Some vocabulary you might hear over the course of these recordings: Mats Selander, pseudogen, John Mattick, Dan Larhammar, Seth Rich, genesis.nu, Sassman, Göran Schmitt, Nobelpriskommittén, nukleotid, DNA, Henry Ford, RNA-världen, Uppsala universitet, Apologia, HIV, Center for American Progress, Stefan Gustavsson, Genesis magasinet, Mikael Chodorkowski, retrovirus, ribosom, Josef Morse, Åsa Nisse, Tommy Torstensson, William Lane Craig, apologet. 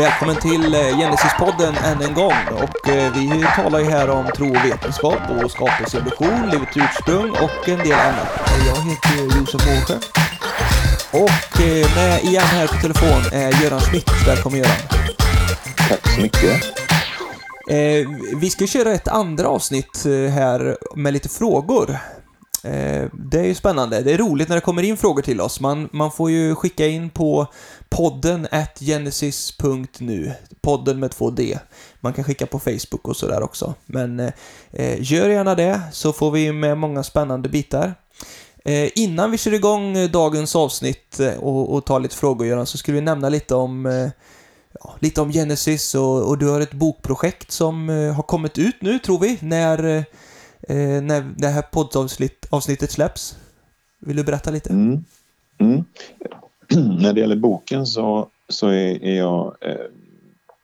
Välkommen till Genesis-podden än en gång. Och vi talar ju här om tro och vetenskap och skapelse och evolution, livets ursprung och en del annat. Jag heter Josef Morse. Och med igen här på telefon är Göran Schmitt. Välkommen Göran. Tack så mycket. Vi ska köra ett andra avsnitt här med lite frågor. Det är ju spännande. Det är roligt när det kommer in frågor till oss. Man får ju skicka in på podden@genesis.nu. Podden med 2D. Man kan skicka på Facebook och sådär också. Men gör gärna det, så får vi med många spännande bitar. Innan vi kör igång dagens avsnitt och tar lite frågor, Göran, så skulle vi nämna lite om Genesis. Och du har ett bokprojekt som har kommit ut nu, tror vi, när det här poddavsnittet släpps. Vill du berätta lite? När det gäller boken så är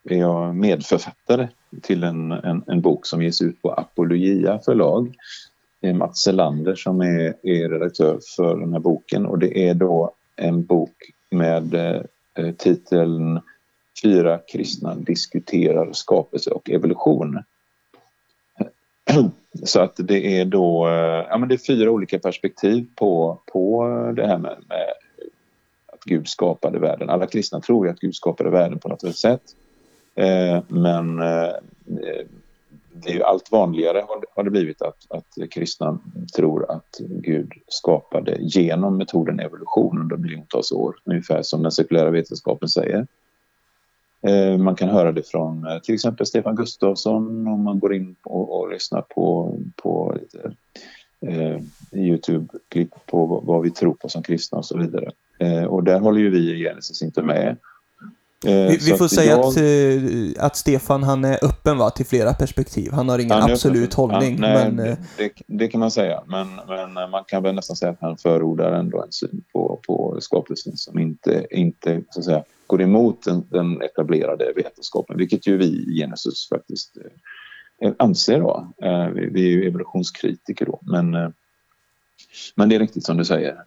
jag medförfattare till en bok som ges ut på Apologia förlag. Det är Mats Selander som är redaktör för den här boken, och det är då en bok med titeln 4 kristna diskuterar skapelse och evolution. Så att det är då, ja, men det är 4 olika perspektiv på det här med att Gud skapade världen. Alla kristna tror ju att Gud skapade världen på något sätt. Men det är ju allt vanligare har det blivit att kristna tror att Gud skapade genom metoden evolution under miljontals år. Ungefär som den sekulära vetenskapen säger. Man kan höra det från till exempel Stefan Gustavsson om man går in och lyssnar på lite YouTube-klipp på vad vi tror på som kristna och så vidare. Och där håller ju vi i Genesis inte med. Vi får säga att Stefan, han är öppen till flera perspektiv. Han har ingen absolut hållning. Nej, men det kan man säga. Men man kan väl nästan säga att han förordar ändå en syn på skapelsen som inte så att säga, går emot den etablerade vetenskapen. Vilket ju vi i Genesis faktiskt anser då. Vi är ju evolutionskritiker då. Men det är riktigt som du säger.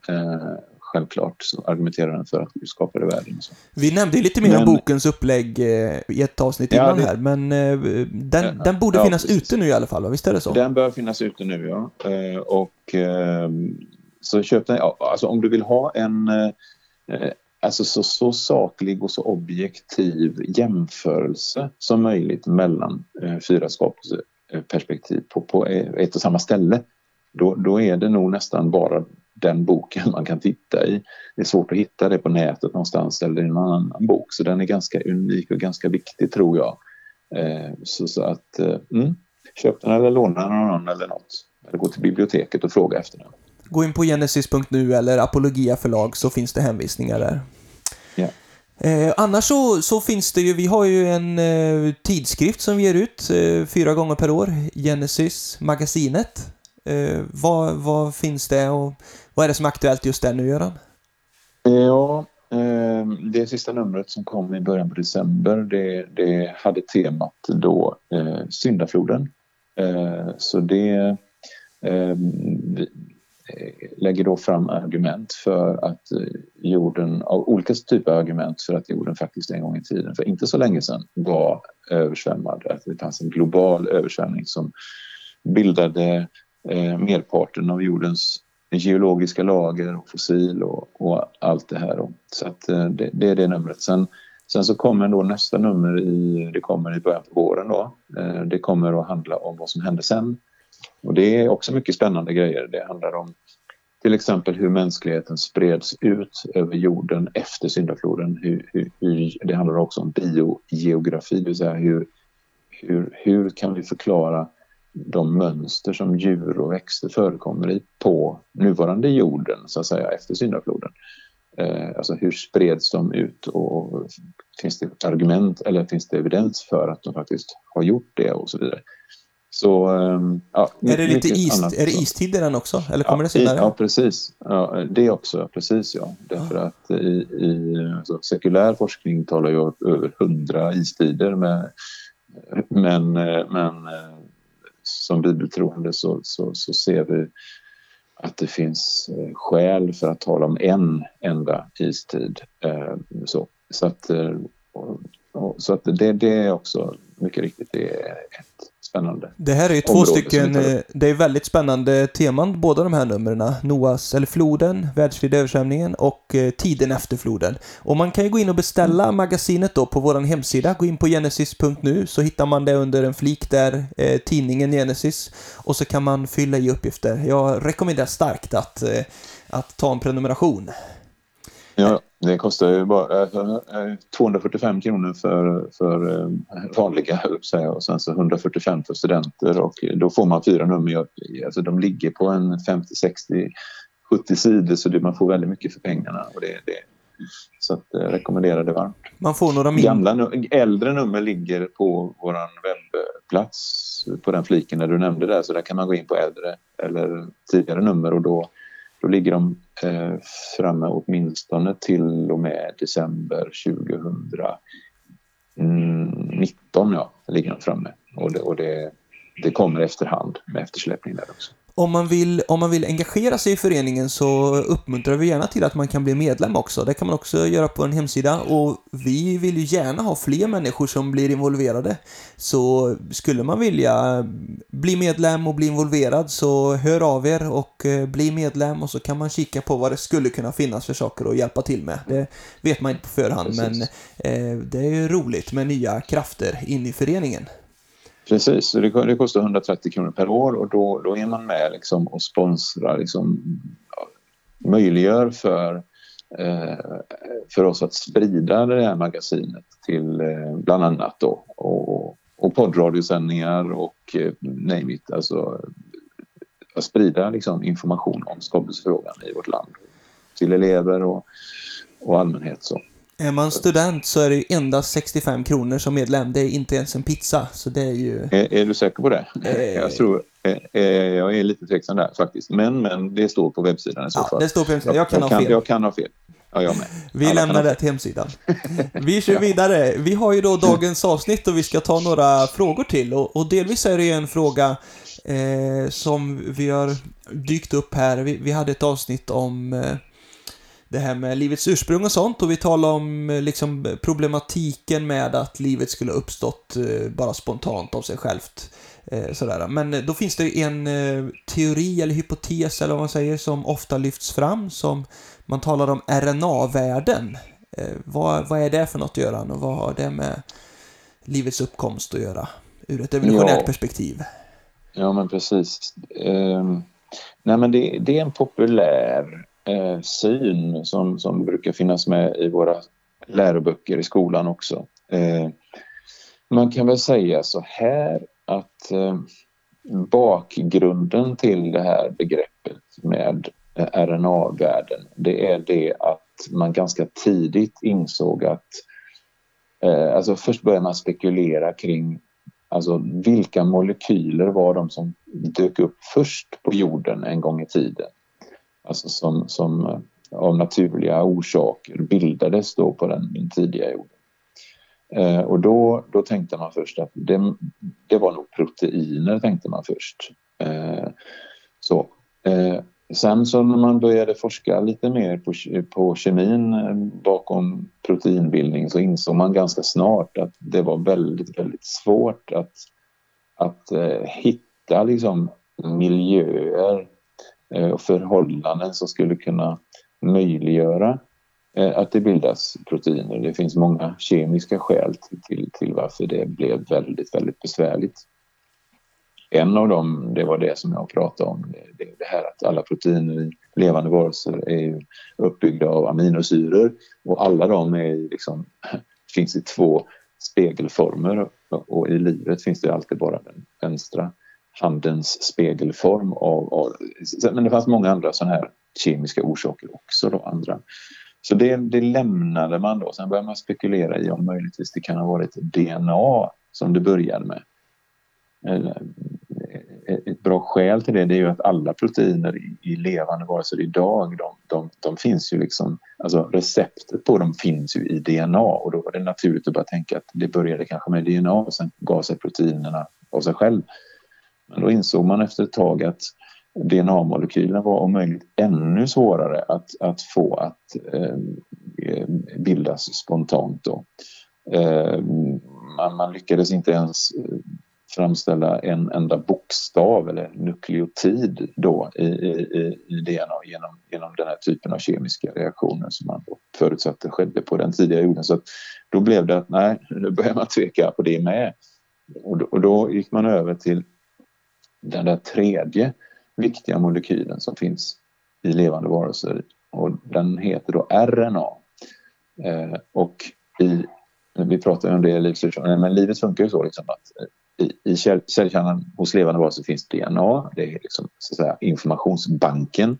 Självklart så argumenterar den för att vi skapade världen. Och så. Vi nämnde ju lite mer om bokens upplägg i ett avsnitt innan här. Men den borde finnas ute nu i alla fall. Visst är det så? Den bör finnas ute nu, ja. Och så köp den. Ja, alltså om du vill ha en alltså så saklig och så objektiv jämförelse som möjligt mellan 4 skapelseperspektiv på ett och samma ställe. Då är det nog nästan bara den boken man kan titta i. Det är svårt att hitta det på nätet någonstans eller i någon annan bok. Så den är ganska unik och ganska viktig, tror jag. Så att köp den eller låna någon eller något. Eller gå till biblioteket och fråga efter den. Gå in på genesis.nu eller Apologia förlag, så finns det hänvisningar där. Yeah. Annars så finns det ju, vi har ju en tidskrift som vi ger ut 4 gånger per år. Genesis magasinet. Vad finns det och vad är det som är aktuellt just där nu, Göran? Ja, det sista numret som kom i början på december, det hade temat då syndafloden. Så det lägger då fram argument för att jorden, av olika typer av argument för att jorden faktiskt en gång i tiden, för inte så länge sedan, var översvämmad. Att det fanns en global översvämning som bildade merparten av jordens geologiska lager och fossil och allt det här. Så att, det är det numret. Sen så kommer då nästa nummer i början på våren då. Det kommer att handla om vad som hände sen. Och det är också mycket spännande grejer. Det handlar om till exempel hur mänskligheten spreds ut över jorden efter syndafloden. Det handlar också om biogeografi, det vill säga hur kan vi förklara de mönster som djur och växter förekommer i på nuvarande jorden, så att säga, efter syndafloden. Alltså hur spreds de ut, och finns det argument eller finns det evidens för att de faktiskt har gjort det och så vidare. Så, är det istid den också? Eller kommer det senare? Ja, precis. Ja, det också, precis, ja. Därför att alltså, sekulär forskning talar ju om över 100 istider, men som bibeltroende så ser vi att det finns skäl för att tala om en enda istid. Så att Så att det är också mycket riktigt, det är ett spännande. Det här är ju två stycken, det är väldigt spännande teman, båda de här numren. Noas, eller floden, världsvida översvämningen och tiden efter floden. Och man kan ju gå in och beställa magasinet då på vår hemsida. Gå in på genesis.nu, så hittar man det under en flik där, tidningen Genesis. Och så kan man fylla i uppgifter. Jag rekommenderar starkt att ta en prenumeration. Ja, det kostar ju bara 245 kronor för vanliga hushåll och sen så 145 för studenter, och då får man 4 nummer. Alltså de ligger på en 50, 60, 70 sidor, så man får väldigt mycket för pengarna, och det. Så att jag rekommenderar det varmt. Man får några äldre nummer ligger på vår webbplats på den fliken där du nämnde där, så där kan man gå in på äldre eller tidigare nummer, och då ligger de framme åtminstone till och med december 2019. Ja, ligger de framme. Och det kommer efterhand med eftersläpning där också. Om man vill engagera sig i föreningen, så uppmuntrar vi gärna till att man kan bli medlem också. Det kan man också göra på en hemsida, och vi vill ju gärna ha fler människor som blir involverade. Så skulle man vilja bli medlem och bli involverad, så hör av er och bli medlem, och så kan man kika på vad det skulle kunna finnas för saker att hjälpa till med. Det vet man inte på förhand. Precis. Men det är ju roligt med nya krafter in i föreningen. Precis, det kostar 130 kronor per år, och då är man med liksom och sponsrar, liksom, möjliggör för oss att sprida det här magasinet till bland annat då, och poddradiosändningar och name it, alltså att sprida liksom information om skapelsefrågan i vårt land till elever och allmänhet så. Är man student så är det ju endast 65 kronor som medlem. Det är inte ens en pizza. Så det är ju... Är du säker på det? Jag är lite tveksam där faktiskt. Men det står på webbsidan i så fall. Ja, det står på hemsidan. Jag kan ha fel. Ja, jag med. Vi lämnar det till hemsidan. Vi kör vidare. Vi har ju då dagens avsnitt, och vi ska ta några frågor till. Och delvis är det ju en fråga som vi har dykt upp här. Vi hade ett avsnitt om... det här med livets ursprung och sånt, och vi talade om liksom problematiken med att livet skulle uppstått bara spontant av sig självt. Sådär. Men då finns det en teori eller hypotes eller vad man säger som ofta lyfts fram, som man talar om RNA-världen. Vad är det för något, Göran, och vad har det med livets uppkomst att göra ur ett evolutionärt perspektiv? Ja, men precis. Nej, men det är en populär syn som brukar finnas med i våra läroböcker i skolan också. Man kan väl säga så här att bakgrunden till det här begreppet med RNA-världen, det är det att man ganska tidigt insåg att alltså först började man spekulera kring alltså vilka molekyler var de som dök upp först på jorden en gång i tiden. Alltså som av naturliga orsaker bildades då på den tidiga jorden. Och då tänkte man först att det var nog proteiner, tänkte man först. Sen så när man började forska lite mer på kemin bakom proteinbildning, så insåg man ganska snart att det var väldigt, väldigt svårt att hitta liksom miljöer och förhållanden som skulle kunna möjliggöra att det bildas proteiner. Det finns många kemiska skäl till varför det blev väldigt, väldigt besvärligt. En av dem, det var det som jag pratade om, det här att alla proteiner i levande varelser är uppbyggda av aminosyror, och alla de är liksom, finns i två spegelformer, och i livet finns det alltid bara den vänstra handens spegelform av men det fanns många andra sådana här kemiska orsaker också då, andra. Så det lämnade man då. Sen började man spekulera i om möjligtvis det kan ha varit DNA som det började med. Ett bra skäl till det är ju att alla proteiner i levande varelser idag, de finns ju liksom, alltså receptet på dem finns ju i DNA, och då var det naturligt att bara tänka att det började kanske med DNA och sen gav sig proteinerna av sig själv. Men då insåg man efter ett tag att DNA-molekylen var om möjligt ännu svårare att få att bildas spontant. Då. Man lyckades inte ens framställa en enda bokstav eller nukleotid då i DNA genom den här typen av kemiska reaktioner som man förutsatte skedde på den tidiga jorden. Så att då blev det att nej, nu börjar man tveka på det med. Och då gick man över till den där tredje viktiga molekylen som finns i levande varelser, och den heter då RNA. Och vi pratar om det i livscykeln, men livet funkar ju så liksom att i cellkärnan hos levande varelser finns DNA, det är liksom, så att säga, informationsbanken,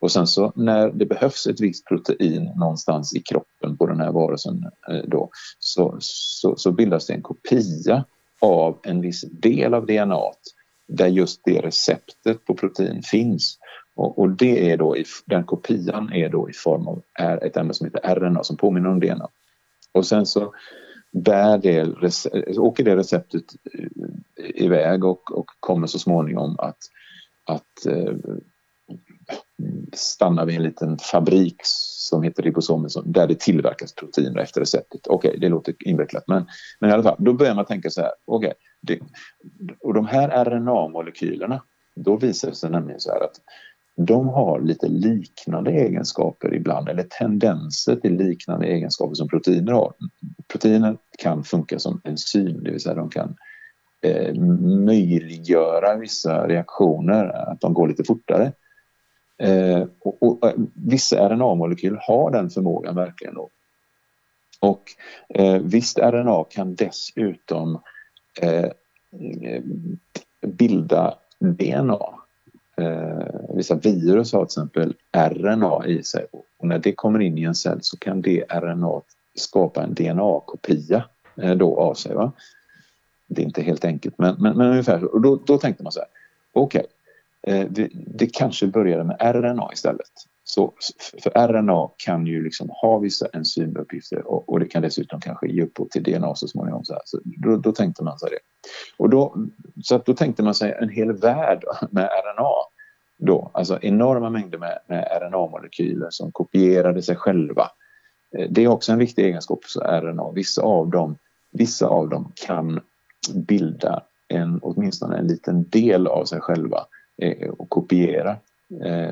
och sen så när det behövs ett visst protein någonstans i kroppen på den här varelsen då, så bildas det en kopia av en viss del av DNA där just det receptet på protein finns, och det är då den kopian är då i form av ett ämne som heter RNA som påminner om DNA, och sen så åker det receptet iväg och kommer så småningom att stanna vid en liten fabrik som heter ribosomen där det tillverkas proteiner efter receptet. Okej, det låter invecklat, men i alla fall, då börjar man tänka så här, och de här RNA-molekylerna, då visar det sig nämligen så här att de har lite liknande egenskaper ibland, eller tendenser till liknande egenskaper som proteiner har. Proteiner kan funka som enzym, det vill säga de kan möjliggöra vissa reaktioner, att de går lite fortare. Och vissa RNA-molekyler har den förmågan verkligen då. Och visst RNA kan dessutom bilda DNA. Vissa virus har till exempel RNA i sig, och när det kommer in i en cell så kan det RNA skapa en DNA-kopia då av sig, va? Det är inte helt enkelt, men ungefär så. Och då tänkte man så här, det kanske började med RNA istället. Så, för RNA kan ju liksom ha vissa enzymuppgifter, och det kan dessutom kanske ge upphov till DNA så småningom. Så då tänkte man sig det. Så då tänkte man sig en hel värld med RNA då. Alltså enorma mängder med RNA-molekyler som kopierade sig själva. Det är också en viktig egenskap hos RNA. Vissa av dem kan bilda åtminstone en liten del av sig själva och kopiera.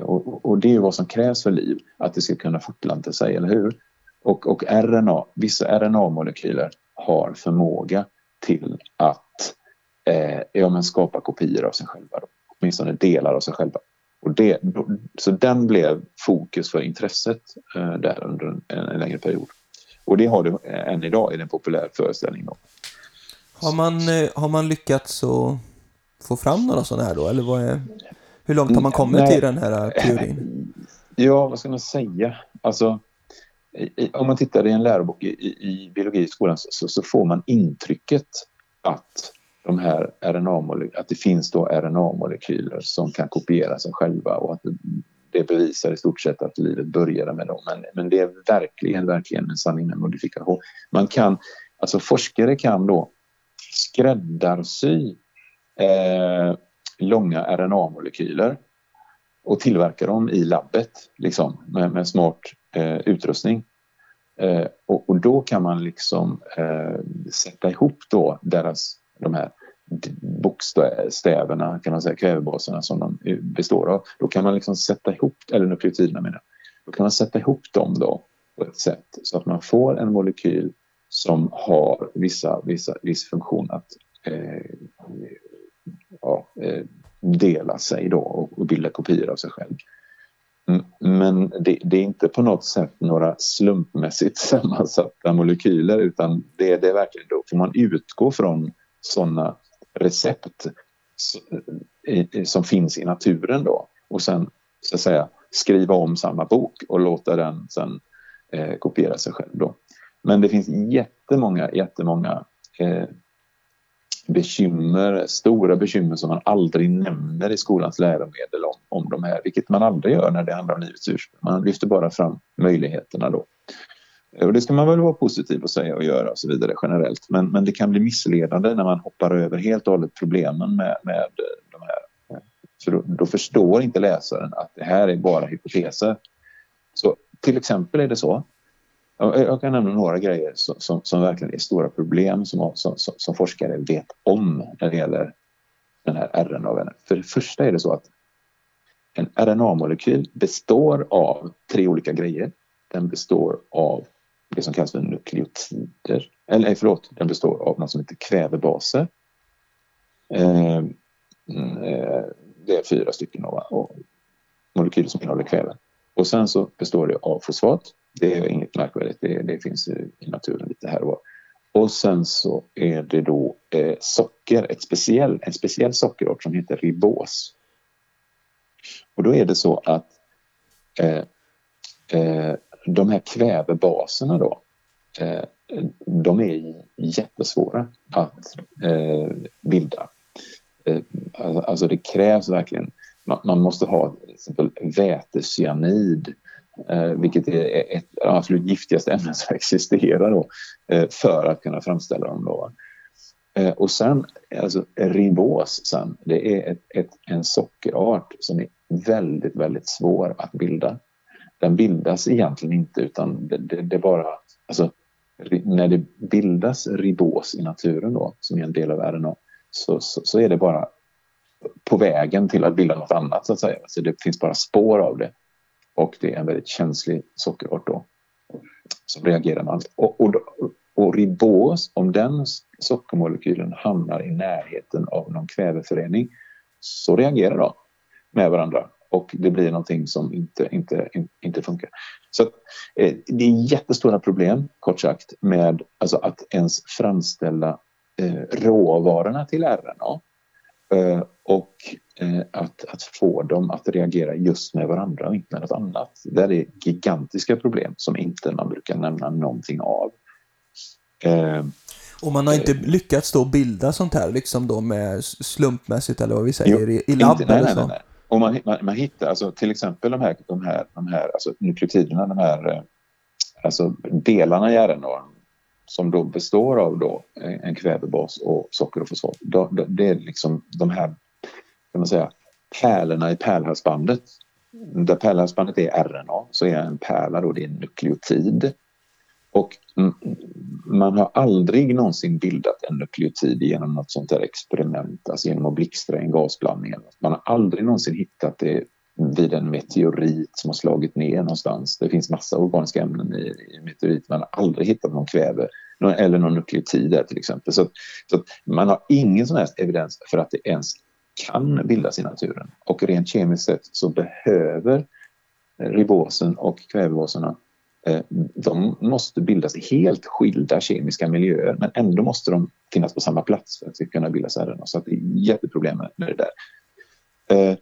Och det är vad som krävs för liv, att det ska kunna fortplanta sig, eller hur? Och RNA, vissa RNA-molekyler har förmåga till att skapa kopior av sig själva då, åtminstone delar av sig själva. Så den blev fokus för intresset där under en längre period. Och det har du än idag i den populära föreställningen då. Har man lyckats så få fram några sådana här då, eller vad är... Hur långt har man kommit i den här teorin? Ja, vad ska man säga? Alltså, om man tittar i en lärobok i biologi i skolan så får man intrycket att de här att det finns då RNA-molekyler som kan kopiera sig själva, och att det bevisar i stort sett att livet började med dem. Men det är verkligen en sanning med modifikation. Forskare kan då skräddarsy långa RNA-molekyler och tillverkar dem i labbet liksom, med smart utrustning. Och då kan man liksom sätta ihop då de här bokstäverna, kan man säga, kvävebaserna som de består av. Då kan man liksom sätta ihop, eller nukleotiderna menar, då kan man sätta ihop dem då på ett sätt så att man får en molekyl som har viss funktion att dela sig då och bilda kopior av sig själv. Men det är inte på något sätt några slumpmässigt sammansatta molekyler, utan det är verkligen då får man utgå från sådana recept som finns i naturen då, och sen så att säga skriva om samma bok och låta den sen kopiera sig själv då. Men det finns jättemånga stora bekymmer som man aldrig nämner i skolans läromedel om de här, vilket man aldrig gör när det handlar om livets ursprung. Man lyfter bara fram möjligheterna då. Och det ska man väl vara positiv att säga och göra och så vidare generellt, men det kan bli missledande när man hoppar över helt och hållet problemen med de här. Så då förstår inte läsaren att det här är bara hypoteser. Så till exempel är det så Jag kan nämna några grejer som verkligen är stora problem som forskare vet om när det gäller den här RNA-världen. För det första är det så att en RNA-molekyl består av tre olika grejer. Den består av det som kallas för nukleotider. Den består av något som heter kvävebaser. Det är 4 stycken av molekyler som innehåller kväve. Och sen så består det av fosfat. Det är inget märkvärdigt. Det finns i naturen lite här och var. Och sen så är det då socker. En speciell sockerart som heter ribos. Och då är det så att de här kvävebaserna då, de är jättesvåra att bilda. Alltså det krävs verkligen, man måste ha till exempel vätecyanid, vilket är ett absolut giftigaste ämne som existerar då, för att kunna framställa dem då. Och sen, alltså ribosen, det är en sockerart som är väldigt, väldigt svår att bilda. Den bildas egentligen inte, utan det bara, alltså när det bildas ribos i naturen då, som är en del av RNA, så är det bara på vägen till att bilda något annat så att säga. Så det finns bara spår av det. Och det är en väldigt känslig sockerart då som reagerar med allt. Och ribos, om den sockermolekylen hamnar i närheten av någon kväveförening, så reagerar de med varandra. Och det blir någonting som inte funkar. Så att, det är jättestora problem, kort sagt, med alltså att ens framställa råvarorna till RNA. Och att få dem att reagera just med varandra och inte med något annat. Där är gigantiska problem som inte man brukar nämna någonting av. Och man har inte lyckats då bilda sånt här liksom då med slumpmässigt eller vad vi säger i labben eller så. Nej. Och man hittar alltså till exempel de här alltså nukleotiderna, de här alltså delarna i RNA som då består av då en kvävebas och socker och fosfat. Det är liksom de här, kan man säga, pärlorna i pärlhalsbandet. Där pärlhalsbandet är RNA, så är en pärla då, det är en nukleotid. Och man har aldrig någonsin bildat en nukleotid genom något sånt här experiment, alltså genom att blixtra en gasblandning. Man har aldrig någonsin hittat det vid en meteorit som har slagit ner någonstans. Det finns massa organiska ämnen i meteorit. Man har aldrig hittat någon kväve eller någon nukleotid där till exempel. Så man har ingen sån här evidens för att det ens kan bildas i naturen. Och rent kemiskt sett så behöver ribosen och kvävebaserna, de måste bildas i helt skilda kemiska miljöer, men ändå måste de finnas på samma plats för att kunna bildas RNA. Så att det är jätteproblem med det där.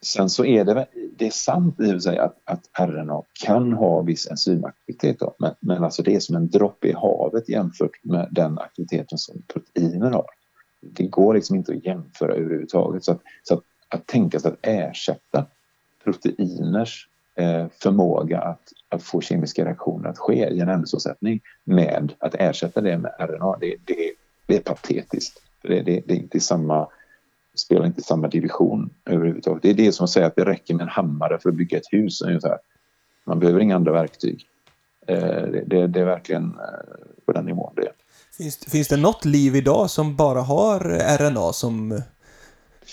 Sen så är det är sant i och för sig att RNA kan ha viss enzymaktivitet då, men alltså det är som en droppe i havet jämfört med den aktiviteten som proteiner har. Det går liksom inte att jämföra överhuvudtaget. Så att tänka sig att ersätta proteiners förmåga att få kemiska reaktioner att ske i en ämnesomsättning med att ersätta det med RNA, det är patetiskt. Det är samma, spelar inte samma division överhuvudtaget. Det är det som att säga att det räcker med en hammare för att bygga ett hus ungefär. Man behöver inga andra verktyg. Det är verkligen på den nivån det är. Finns det något liv idag som bara har RNA som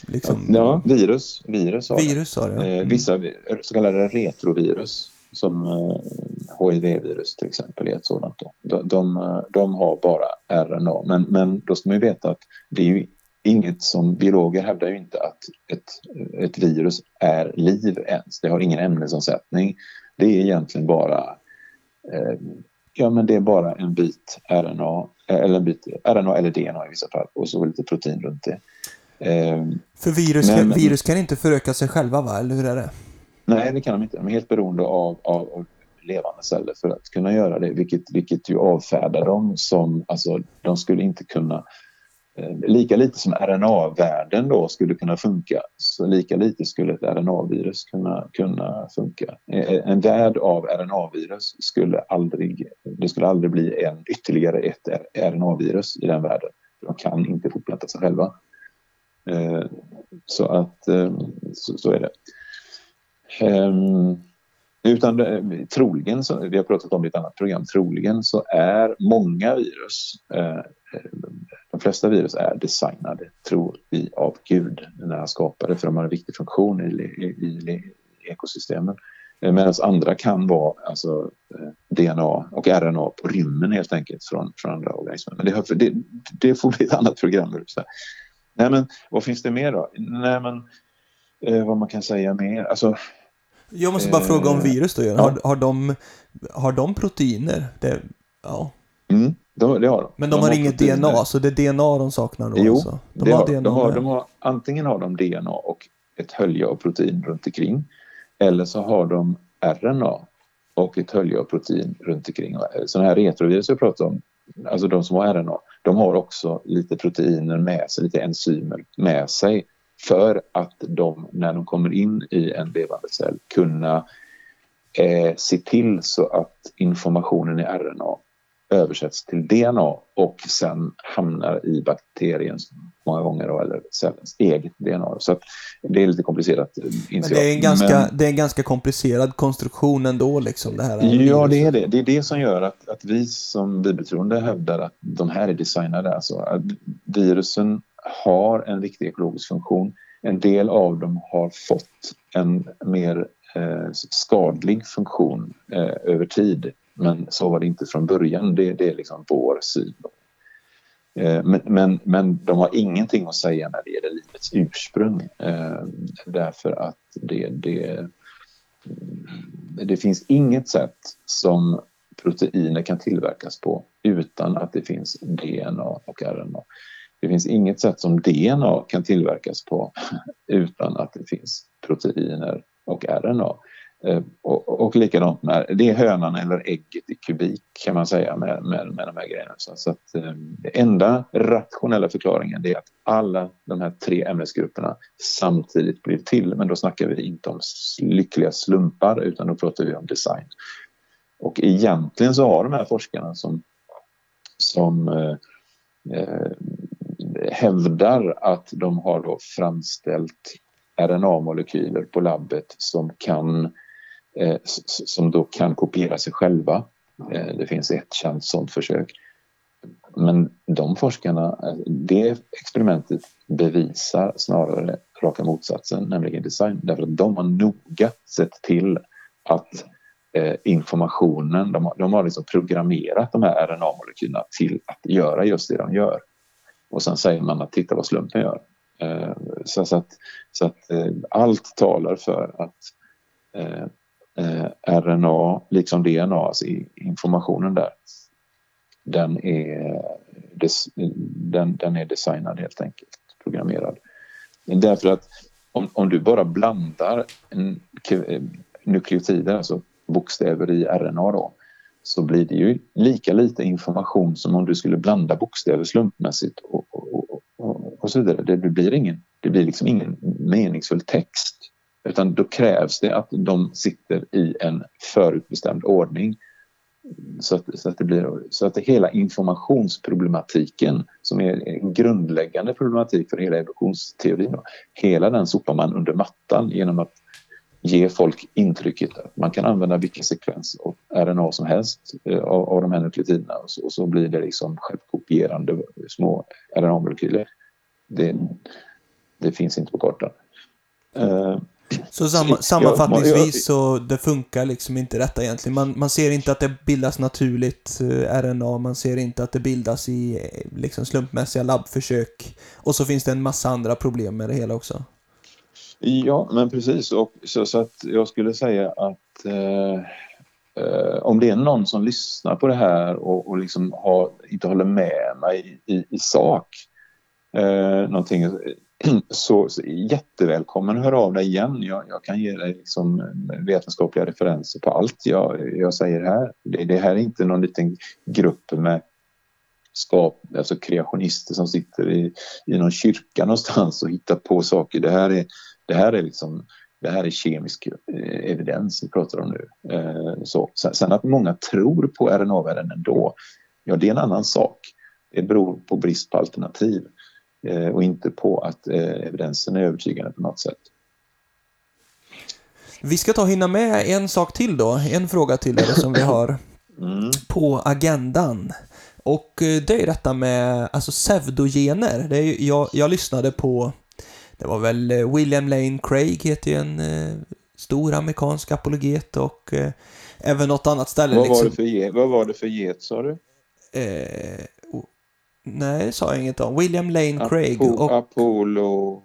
liksom... Ja, virus har det. Vissa så kallade retrovirus, som HIV-virus till exempel är ett sådant då. De har bara RNA, men då ska man ju veta att det är ju inget som biologer hävdar, ju inte att ett virus är liv ens. Det har ingen ämnesomsättning. Det är egentligen bara en bit RNA eller DNA i vissa fall, och så lite protein runt det. För virus kan inte föröka sig själva, va? Eller hur är det? Nej, det kan de inte. De är helt beroende av levande celler för att kunna göra det, vilket ju avfärdar dem som, alltså de skulle inte kunna, lika lite som RNA-världen då skulle kunna funka, så lika lite skulle ett RNA-virus kunna funka. En värld av RNA-virus skulle aldrig bli ytterligare ett RNA-virus i den världen. De kan inte fortplanta sig själva. Så är det. Utan troligen, så, vi har pratat om det i ett annat program, troligen så är många virus, de flesta virus är designade, tror vi, av Gud när han skapade, för de har en viktig funktion i ekosystemen. Medan andra kan vara alltså, DNA och RNA på rymmen helt enkelt från andra organismer. Men det får bli ett annat program. Så. Nej, men vad finns det mer då? Nej, men vad man kan säga mer. Alltså, jag måste bara fråga om virus då. Ja. Har de proteiner? Det, ja. Mm, det har de. Men de har inget proteiner. DNA, så det är DNA de saknar då? Jo, alltså. Antingen har de DNA och ett hölje av protein runt omkring. Eller så har de RNA och ett hölje av protein runt omkring. Sådana här retrovirus jag pratar om, alltså de som har RNA, de har också lite proteiner med sig, lite enzymer med sig för att de, när de kommer in i en levande cell, kunna se till så att informationen i RNA översätts till DNA och sen hamnar i bakterien många gånger då, eller cellens eget DNA. Så att det är lite komplicerat. Det är en ganska komplicerad konstruktion ändå liksom det här. Ja, det är det. Det är det som gör att vi som bibeltroende hävdar att de här är designade. Alltså, att virusen har en viktig ekologisk funktion. En del av dem har fått en mer skadlig funktion över tid. Men så var det inte från början. Det är liksom vår syn. Men de har ingenting att säga när det gäller livets ursprung. Därför att det finns inget sätt som proteiner kan tillverkas på utan att det finns DNA och RNA. Det finns inget sätt som DNA kan tillverkas på utan att det finns proteiner och RNA. Och likadant när det är hönan eller ägget i kubik kan man säga med de här grejerna. Så att den enda rationella förklaringen är att alla de här tre ämnesgrupperna samtidigt blir till. Men då snackar vi inte om lyckliga slumpar utan då pratar vi om design. Och egentligen så har de här forskarna som hävdar att de har då framställt RNA-molekyler på labbet som då kan kopiera sig själva. Det finns ett känt sådant försök. Men de forskarna, det experimentet bevisar snarare raka motsatsen, nämligen design. Därför att de har noga sett till att informationen, de har liksom programmerat de här RNA-molekylerna till att göra just det de gör. Och sen säger man att titta vad slumpen gör. Så att allt talar för att RNA, liksom DNA, alltså informationen där, den är designad helt enkelt, programmerad. Därför att om du bara blandar nukleotider, alltså bokstäver i RNA då, så blir det ju lika lite information som om du skulle blanda bokstäver slumpmässigt och så vidare. Det blir liksom ingen meningsfull text. Utan då krävs det att de sitter i en förutbestämd ordning. Så att hela informationsproblematiken, som är en grundläggande problematik för hela evolutionsteorin, hela den sopar man under mattan genom att ge folk intrycket att man kan använda vilken sekvens och RNA som helst av de här nukleotiderna. Och så blir det liksom självkopierande små RNA-molekyler. Det finns inte på kartan. Så sammanfattningsvis så det funkar liksom inte detta egentligen. Man ser inte att det bildas naturligt RNA, man ser inte att det bildas i liksom slumpmässiga labbförsök. Och så finns det en massa andra problem med det hela också. Ja, men precis. Och så att jag skulle säga att om det är någon som lyssnar på det här och liksom inte håller med mig i sak någonting, så jättevälkommen att höra av dig igen. Jag kan ge dig liksom vetenskapliga referenser på allt jag säger här. Det här är inte någon liten grupp med alltså kreationister som sitter i någon kyrka någonstans och hittar på saker. Det här är kemisk evidens vi pratar om nu. Så. Sen att många tror på RNA-världen ändå, ja, det är en annan sak. Det beror på brist på alternativ och inte på att evidensen är övertygande på något sätt. Vi ska hinna med en sak till då. En fråga till er som vi har på agendan. Och det är detta med alltså pseudogener. Det är, jag lyssnade på, det var väl William Lane Craig heter ju en stor amerikansk apologet och även något annat ställe. Vad var det för get sa du? Nej, det sa jag inget om. William Lane Craig och... Apologet.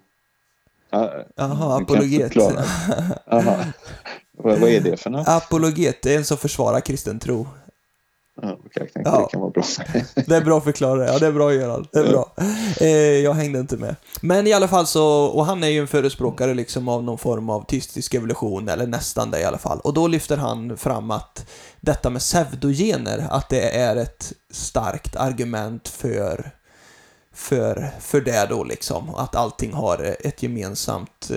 Vad är det för något? Apologet är en som försvarar kristen tro. Det kan vara bra. Det är bra förklara. Ja, det är bra Göran. Det är bra. Jag hängde inte med. Men i alla fall så, och han är ju en förespråkare liksom av någon form av tysktisk evolution eller nästan det i alla fall. Och då lyfter han fram att detta med pseudogener, att det är ett starkt argument för det då liksom, att allting har ett gemensamt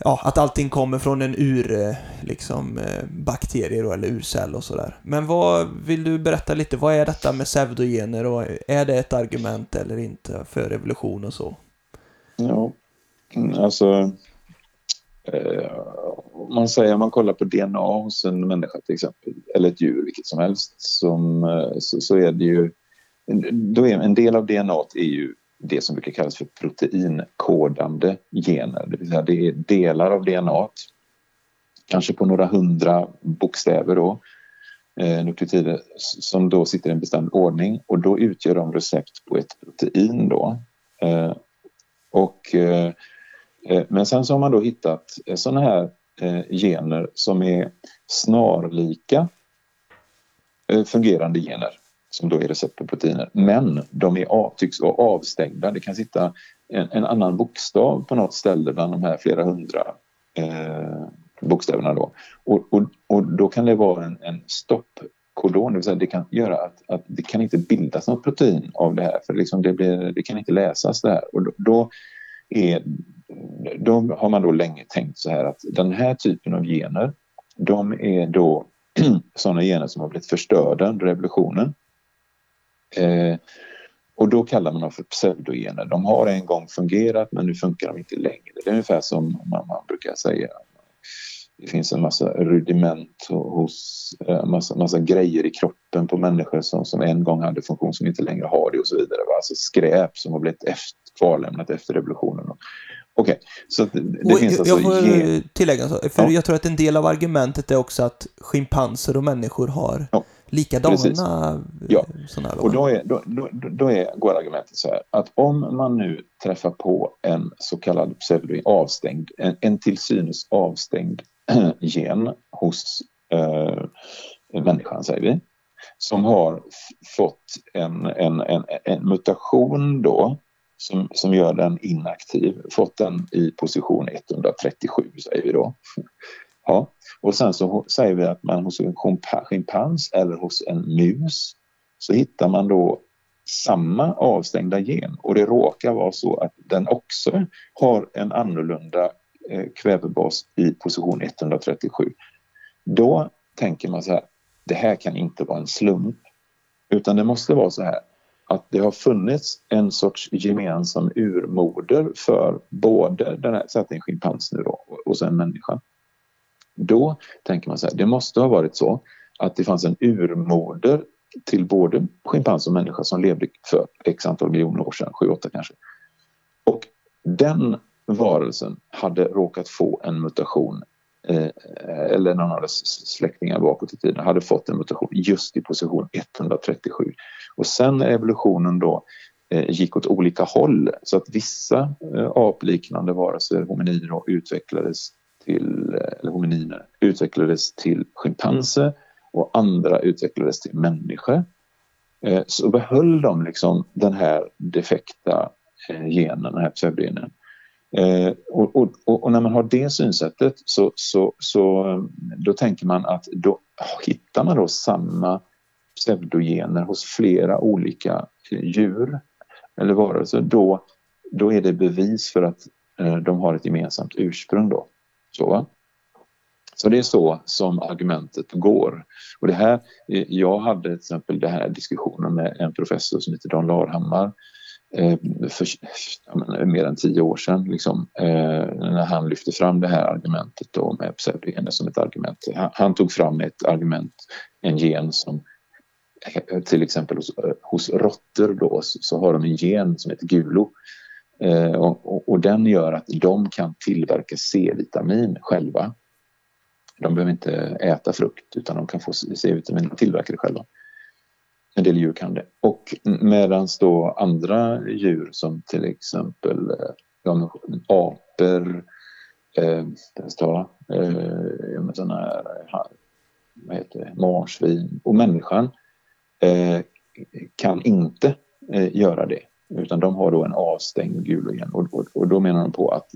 att allting kommer från en ur liksom bakterier eller urcell och sådär. Men vad vill du berätta lite, vad är detta med pseudogener och är det ett argument eller inte för evolution och så? Ja, alltså man säger man kollar på DNA hos en människa till exempel eller ett djur vilket som helst så är det ju då är en del av DNA är ju det som brukar kallas för proteinkodande gener. Det vill säga det är delar av DNA, kanske på några 100 bokstäver då, nukleotider som då sitter i en bestämd ordning och då utgör de recept på ett protein då. Men sen så har man då hittat sådana här gener som är snarlika fungerande gener som då är recept på proteiner. Men de tycks vara avstängda. Det kan sitta en annan bokstav på något ställe bland de här flera 100 bokstäverna då. Och då kan det vara en stoppkodon. Det vill säga det kan göra att det kan inte bildas något protein av det här. För liksom det kan inte läsas det här. Och då har man då länge tänkt så här att den här typen av gener, de är då sådana gener som har blivit förstörda under revolutionen. Och då kallar man dem för pseudogener. De har en gång fungerat men nu funkar de inte längre. Det är ungefär som man brukar säga. Det finns en massa rudiment hos massa grejer i kroppen på människor som en gång hade funktion som inte längre har det och så vidare. Alltså skräp som har blivit kvarlämnat efter revolutionen. Okej, så det finns alltså... Jag får tillägga så, för jag tror att en del av argumentet är också att schimpanser och människor har... Ja. Likadana sådana här. Och går argumentet så här att om man nu träffar på en så kallad pseudogen avstängd, en till synes avstängd gen hos människan säger vi, som har fått en mutation då som gör den inaktiv, fått den i position 137 säger vi då. Ja, och sen så säger vi att man hos en schimpans eller hos en mus så hittar man då samma avstängda gen och det råkar vara så att den också har en annorlunda kvävebas i position 137. Då tänker man så här, det här kan inte vara en slump utan det måste vara så här att det har funnits en sorts gemensam urmoder för både den här, så att det är en schimpans nu då och sen människan. Då tänker man så här, det måste ha varit så att det fanns en urmoder till både schimpans och människa som levde för x antal miljoner år sedan, 7-8 kanske. Och den varelsen hade råkat få en mutation eller någon av dess släktingar bakåt i tiden hade fått en mutation just i position 137. Och sen evolutionen då gick åt olika håll så att vissa apliknande varelser, hominider då, utvecklades till schimpanser och andra utvecklades till människor. Så behöll de liksom den här defekta genen, den här pseudogenen. Och när man har det synsättet så då tänker man att då hittar man då samma pseudogener hos flera olika djur eller varelser. Då är det bevis för att de har ett gemensamt ursprung då. Så det är så som argumentet går. Och det här, jag hade till exempel den här diskussionen med en professor som heter Dan Larhammar för mer än 10 år sedan liksom, när han lyfte fram det här argumentet då med pseudogener som ett argument. Han tog fram ett argument, en gen som till exempel hos råttor då, så har de en gen som heter gulo, och den gör att de kan tillverka C-vitamin själva. De behöver inte äta frukt utan de kan få C-vitamin och tillverka det själva. En del djur kan det. Och medans då andra djur som till exempel apor, marsvin och människan kan inte göra det. Utan de har då en avstängd gulogen. Och då menar de på att,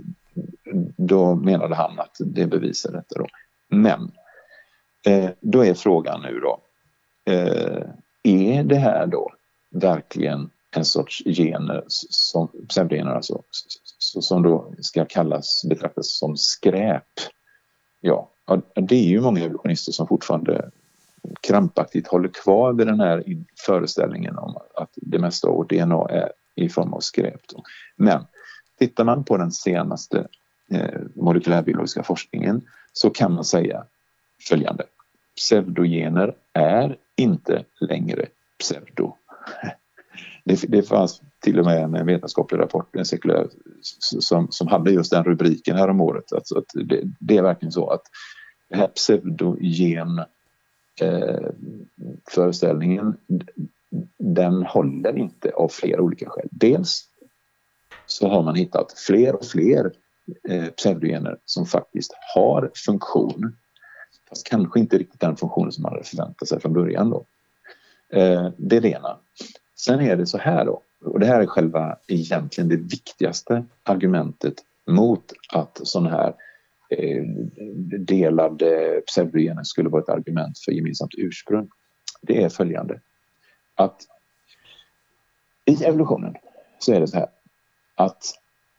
då menade han att det bevisar detta då. Men då är frågan nu då, är det här då verkligen en sorts gener som pseudogener, alltså, som då ska betraktas som skräp? Ja, det är ju många evolutionister som fortfarande krampaktigt håller kvar vid den här föreställningen om att det mesta av vårt DNA är i form av skräp då. Men tittar man på den senaste molekylärbiologiska forskningen så kan man säga följande: pseudogener är inte längre pseudo. Det fanns till och med en vetenskaplig rapport, en sekulär, som hade just den rubriken här om året. Alltså att det är verkligen så att det här pseudogen föreställningen, den håller inte av flera olika skäl. Dels så har man hittat fler och fler pseudogener som faktiskt har funktion, fast kanske inte riktigt den funktionen som man hade förväntat sig från början då. Det är det ena. Sen är det så här då, och det här är själva egentligen det viktigaste argumentet mot att sån här delade pseudogener skulle vara ett argument för gemensamt ursprung. Det är följande: att i evolutionen så är det så här att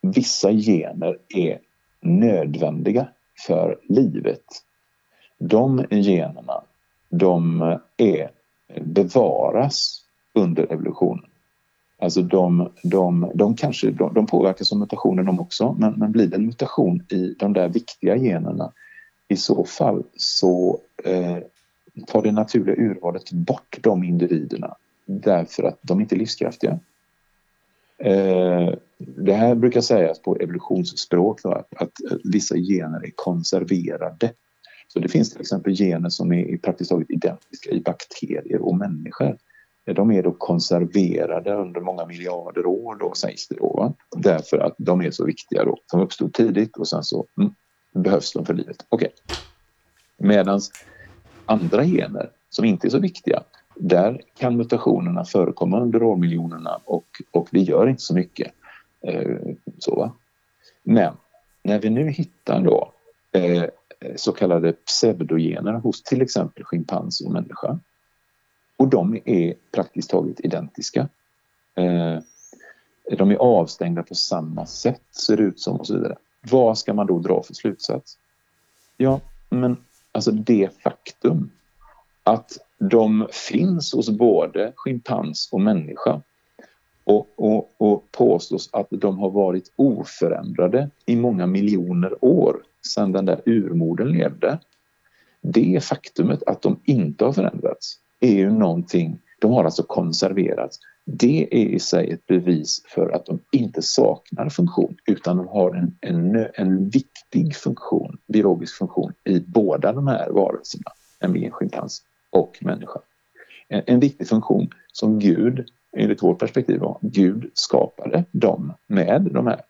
vissa gener är nödvändiga för livet. De generna, bevaras under evolutionen. Alltså de påverkas av mutationer de också, men blir det en mutation i de där viktiga generna, i så fall så tar det naturliga urvalet bort de individerna därför att de inte är livskraftiga. Det här brukar sägas på evolutionsspråk då, att vissa gener är konserverade. Så det finns till exempel gener som är praktiskt taget identiska i bakterier och människor. De är då konserverade under många miljarder år då, sägs det då, va? Därför att de är så viktiga då. De uppstod tidigt och sen så behövs de för livet. Okej. Medan andra gener som inte är så viktiga, där kan mutationerna förekomma under årmiljonerna och det gör inte så mycket. Så, va? Men när vi nu hittar då så kallade pseudogener hos till exempel schimpans och människa, och de är praktiskt taget identiska. De är avstängda på samma sätt, ser ut som och så vidare. Vad ska man då dra för slutsats? Ja, men alltså det faktum att de finns hos både schimpans och människa och påstås att de har varit oförändrade i många miljoner år sedan den där urmodern levde. Det faktumet att de inte har förändrats är ju någonting, de har alltså konserverats. Det är i sig ett bevis för att de inte saknar funktion, utan de har en viktig funktion, biologisk funktion, i båda de här varelserna, nämligen schimpans och människa. En viktig funktion som Gud, enligt vårt perspektiv, var Gud skapade dem med de här.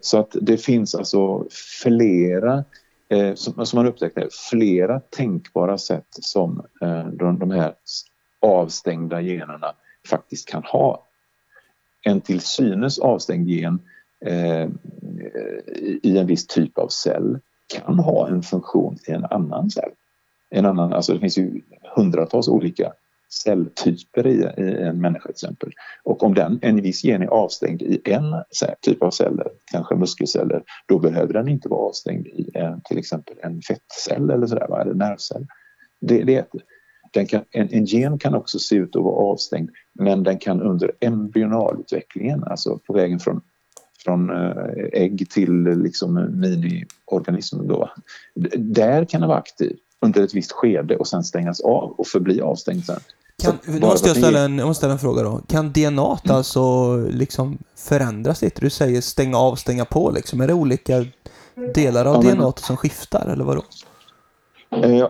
Så att det finns alltså flera, som man upptäckte, flera tänkbara sätt som de här avstängda generna faktiskt kan ha. En till synes avstängd gen i en viss typ av cell kan ha en funktion i en annan cell. Alltså det finns ju hundratals olika celltyper i en människa till exempel. Och om en viss gen är avstängd i en typ av celler, kanske muskelceller, då behöver den inte vara avstängd i till exempel en fettcell eller sådär, eller nervcell. Det är ett En gen kan också se ut att vara avstängd, men den kan under embryonalutvecklingen, alltså på vägen från ägg till liksom miniorganism då, där kan den vara aktiv under ett visst skede och sen stängas av och förbli avstängd sen. Jag måste ställa en fråga då. Kan DNA alltså liksom förändras lite? Du säger stänga av, stänga på liksom. Är det olika delar av DNA som skiftar eller vadå?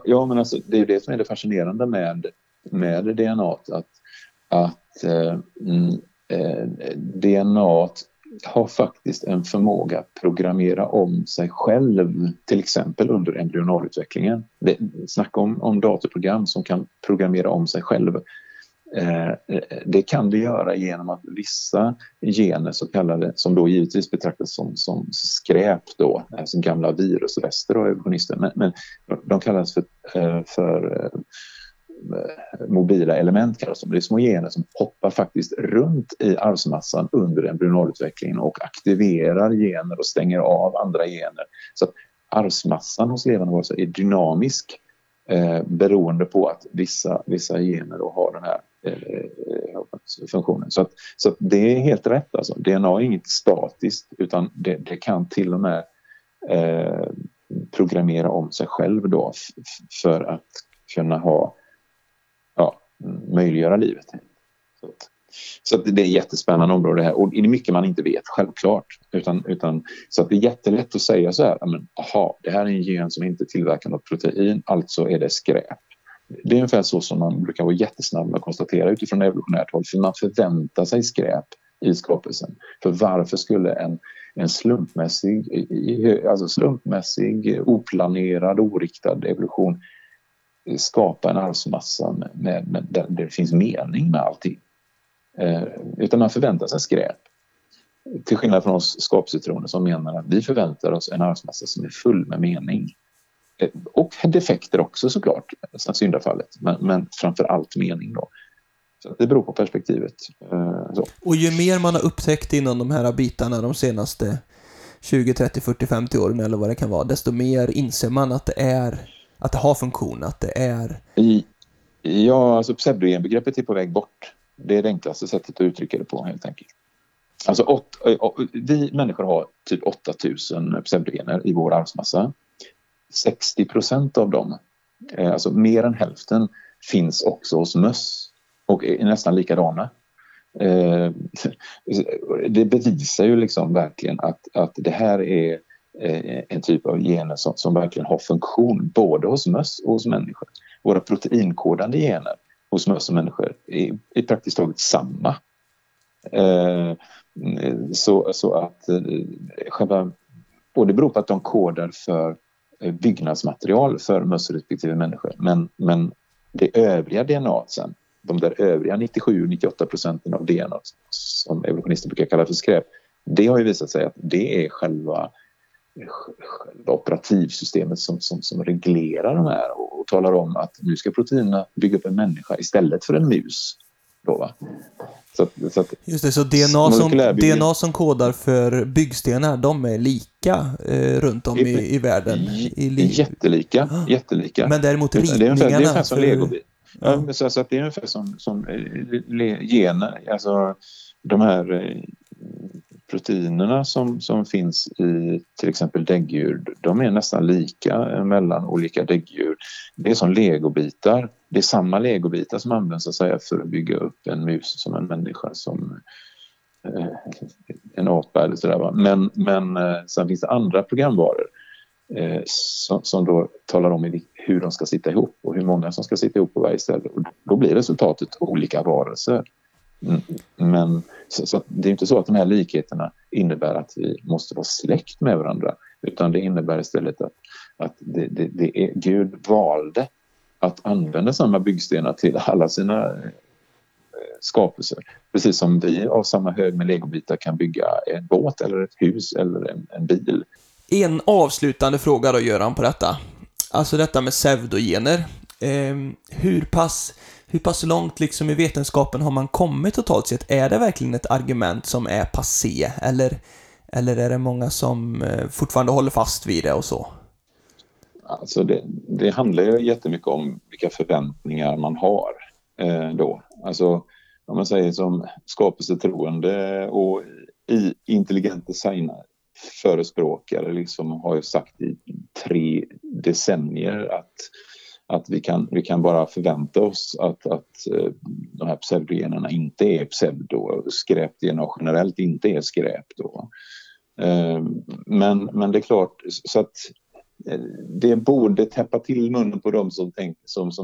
Ja, men alltså, det är det som är det fascinerande med DNA, att DNA har faktiskt en förmåga att programmera om sig själv, till exempel under embryonalutvecklingen. Snacka om datorprogram som kan programmera om sig själv. Det kan det göra genom att vissa gener, så kallade, som då givetvis betraktas som skräp då, som gamla virusrester och evolutionister, men de kallas för mobila element, kallas de. Det är små gener som hoppar faktiskt runt i arvsmassan under embryonalutvecklingen och aktiverar gener och stänger av andra gener. Så att arvsmassan hos levande varelser är dynamisk, beroende på att vissa gener då har den här funktionen. Så att det är helt rätt. Alltså. DNA är inget statiskt, utan det kan till och med programmera om sig själv då för att kunna möjliggöra livet. Så att det är jättespännande område här, och det är mycket man inte vet självklart, utan så att det är jättelätt att säga så här, det här är en gen som inte tillverkar något protein, alltså är det skräp. Det är ungefär så som man brukar vara jättesnabb att konstatera utifrån evolutionärt håll, för man förväntar sig skräp i skapelsen. För varför skulle en slumpmässig, oplanerad, oriktad evolution skapa en arvsmassa där det finns mening med allting? Utan man förväntar sig skräp. Till skillnad från oss skapelsetroende som menar att vi förväntar oss en arvsmassa som är full med mening. Och defekter också såklart, nästan syndafallet, men framför allt mening då. Så det beror på perspektivet. Så. Och ju mer man har upptäckt inom de här bitarna de senaste 20, 30, 40, 50 åren eller vad det kan vara, desto mer inser man att det har funktion, att det är... Ja, alltså pseudogenbegreppet är på väg bort. Det är det enklaste sättet att uttrycka det på helt enkelt. Alltså, vi människor har typ 8000 pseudogener i vår arvsmassa. 60% av dem, alltså mer än hälften, finns också hos möss och är nästan likadana. Det bevisar ju liksom verkligen att det här är en typ av gener som verkligen har funktion både hos möss och hos människor. Våra proteinkodande gener hos möss och människor är praktiskt taget samma. Så att själva... Och det beror på att de kodar för byggnadsmaterial för möss respektive människor. Men det övriga DNA sen, de där övriga 97-98% av DNA som evolutionister brukar kalla för skräp, det har ju visat sig att det är själva operativsystemet som reglerar de här och talar om att nu ska proteinerna bygga upp en människa istället för en mus. Då, va? Så att just det, så DNA som kodar för byggstenar, de är lika runt om i världen. Jättelika. Men däremot ritningarna... Det är ungefär som legobit. Ja. Ja, så att det är ungefär som gener, alltså de här... proteinerna som finns i till exempel däggdjur, de är nästan lika mellan olika däggdjur. Det är som legobitar. Det är samma legobitar som används så att säga, för att bygga upp en mus som en människa, som en apa eller sådär. Men sen finns det andra programvaror som då talar om hur de ska sitta ihop och hur många som ska sitta ihop på varje ställe. Och då blir resultatet olika varelser. Men så det är inte så att de här likheterna innebär att vi måste vara släkt med varandra, utan det innebär istället att Gud valde att använda samma byggstenar till alla sina skapelser, precis som vi av samma hög med legobitar kan bygga en båt eller ett hus eller en bil. En avslutande fråga då, Göran, på detta, alltså detta med pseudogener. Hur pass långt liksom i vetenskapen har man kommit totalt sett? Är det verkligen ett argument som är passé? Eller är det många som fortfarande håller fast vid det och så? Alltså det handlar ju jättemycket om vilka förväntningar man har då. Alltså om man säger som skapelsetroende och intelligent designförespråkare liksom har ju sagt i 3 decennier att vi kan bara förvänta oss att de här pseudogenerna inte är pseudo, skräpgener generellt inte är skräp då. Men det är klart så att det borde täppa till munnen på dem som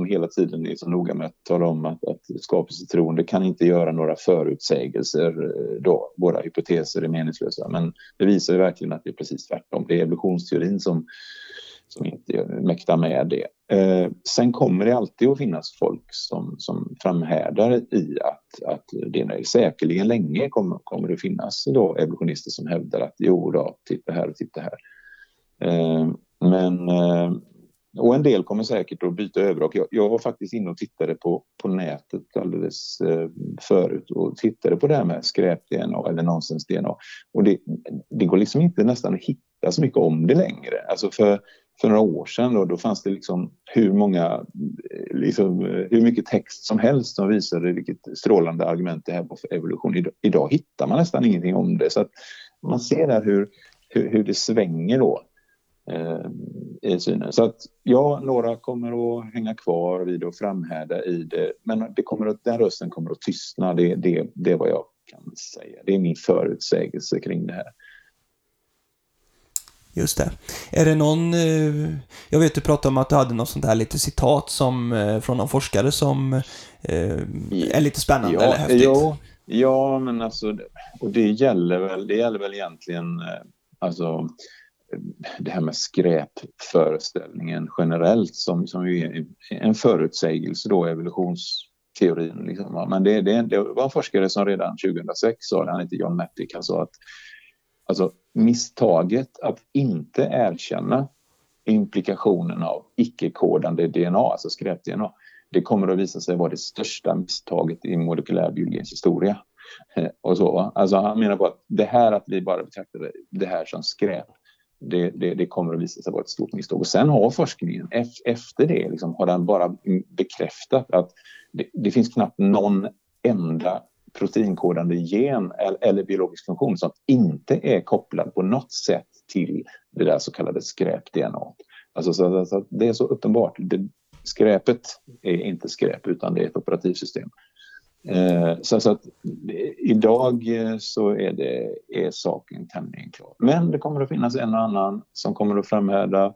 hela tiden är så noga med att tala om att skapelsetroende kan inte göra några förutsägelser då. Våra hypoteser är meningslösa, men det visar ju verkligen att det är precis tvärtom. Det är evolutionsteorin som inte mäktar med det. Sen kommer det alltid att finnas folk som framhärdar i att det är säkerligen länge kommer det finnas då evolutionister som hävdar att jo då, titta här och titta här. Men och en del kommer säkert att byta över, och jag var faktiskt inne och tittade på nätet alldeles förut och tittade på det här med skräp-DNA eller nonsens-DNA, och det går liksom inte nästan att hitta så mycket om det längre. Alltså för några år sedan då fanns det liksom hur mycket text som helst som visade vilket strålande argument det här var för evolution. Idag hittar man nästan ingenting om det, så att man ser där hur det svänger då i synen. Så att några kommer att hänga kvar vid och framhärda i det, men den rösten kommer att tystna. Det är vad jag kan säga. Det är min förutsägelse kring det här. Just det. Är det någon, jag vet du pratade om att du hade något sånt här lite citat från någon forskare som är lite spännande eller häftigt? Ja, men alltså, och det gäller väl egentligen alltså det här med skräpföreställningen generellt som ju är en förutsägelse då, evolutionsteorin liksom. Men det var en forskare som redan 2006 sa, han heter John Mattick, han sa att alltså misstaget att inte erkänna implikationen av icke-kodande DNA, alltså skräp-DNA, det kommer att visa sig vara det största misstaget i molekylärbiologiens historia. Och så, va? Alltså han menar på att det här att vi bara betraktade det här som skräp, det kommer att visa sig vara ett stort misstag. Och sen har forskningen efter det liksom, har den bara bekräftat att det finns knappt någon enda proteinkodande gen eller biologisk funktion som inte är kopplad på något sätt till det där så kallade skräp-DNA. Alltså, så det är så uppenbart. Skräpet är inte skräp, utan det är ett operativsystem. Så att idag så är saken tämligen klar. Men det kommer att finnas en och annan som kommer att framhärda.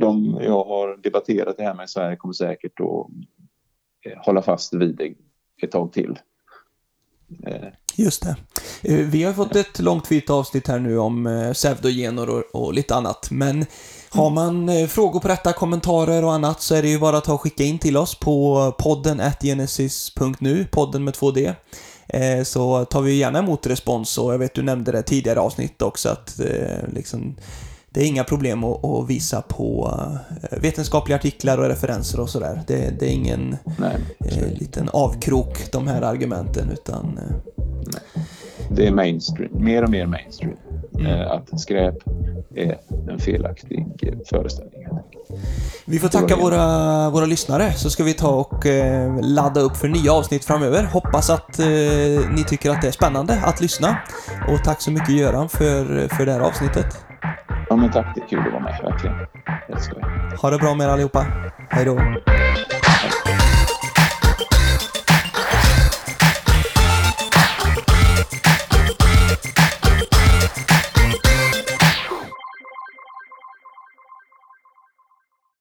De jag har debatterat det här med i Sverige kommer säkert att hålla fast vid det ett tag till. Just det. Vi har fått ett långt fint avsnitt här nu om pseudogener och lite annat, men har man frågor på detta, kommentarer och annat, så är det ju bara att skicka in till oss på podden@genesis.nu, podden med 2D, så tar vi gärna emot respons. Och jag vet du nämnde det tidigare avsnitt också, att liksom, det är inga problem att visa på vetenskapliga artiklar och referenser och sådär. Det är ingen liten avkrok, de här argumenten, utan... Nej. Det är mainstream, mer och mer mainstream. Att skräp är en felaktig föreställning. Vi får tacka våra lyssnare, så ska vi ta och ladda upp för nya avsnitt framöver. Hoppas att ni tycker att det är spännande att lyssna. Och tack så mycket Göran för det här avsnittet. Ja men tack, det är kul att vara med, verkligen. Ha det bra med er allihopa. Hej då.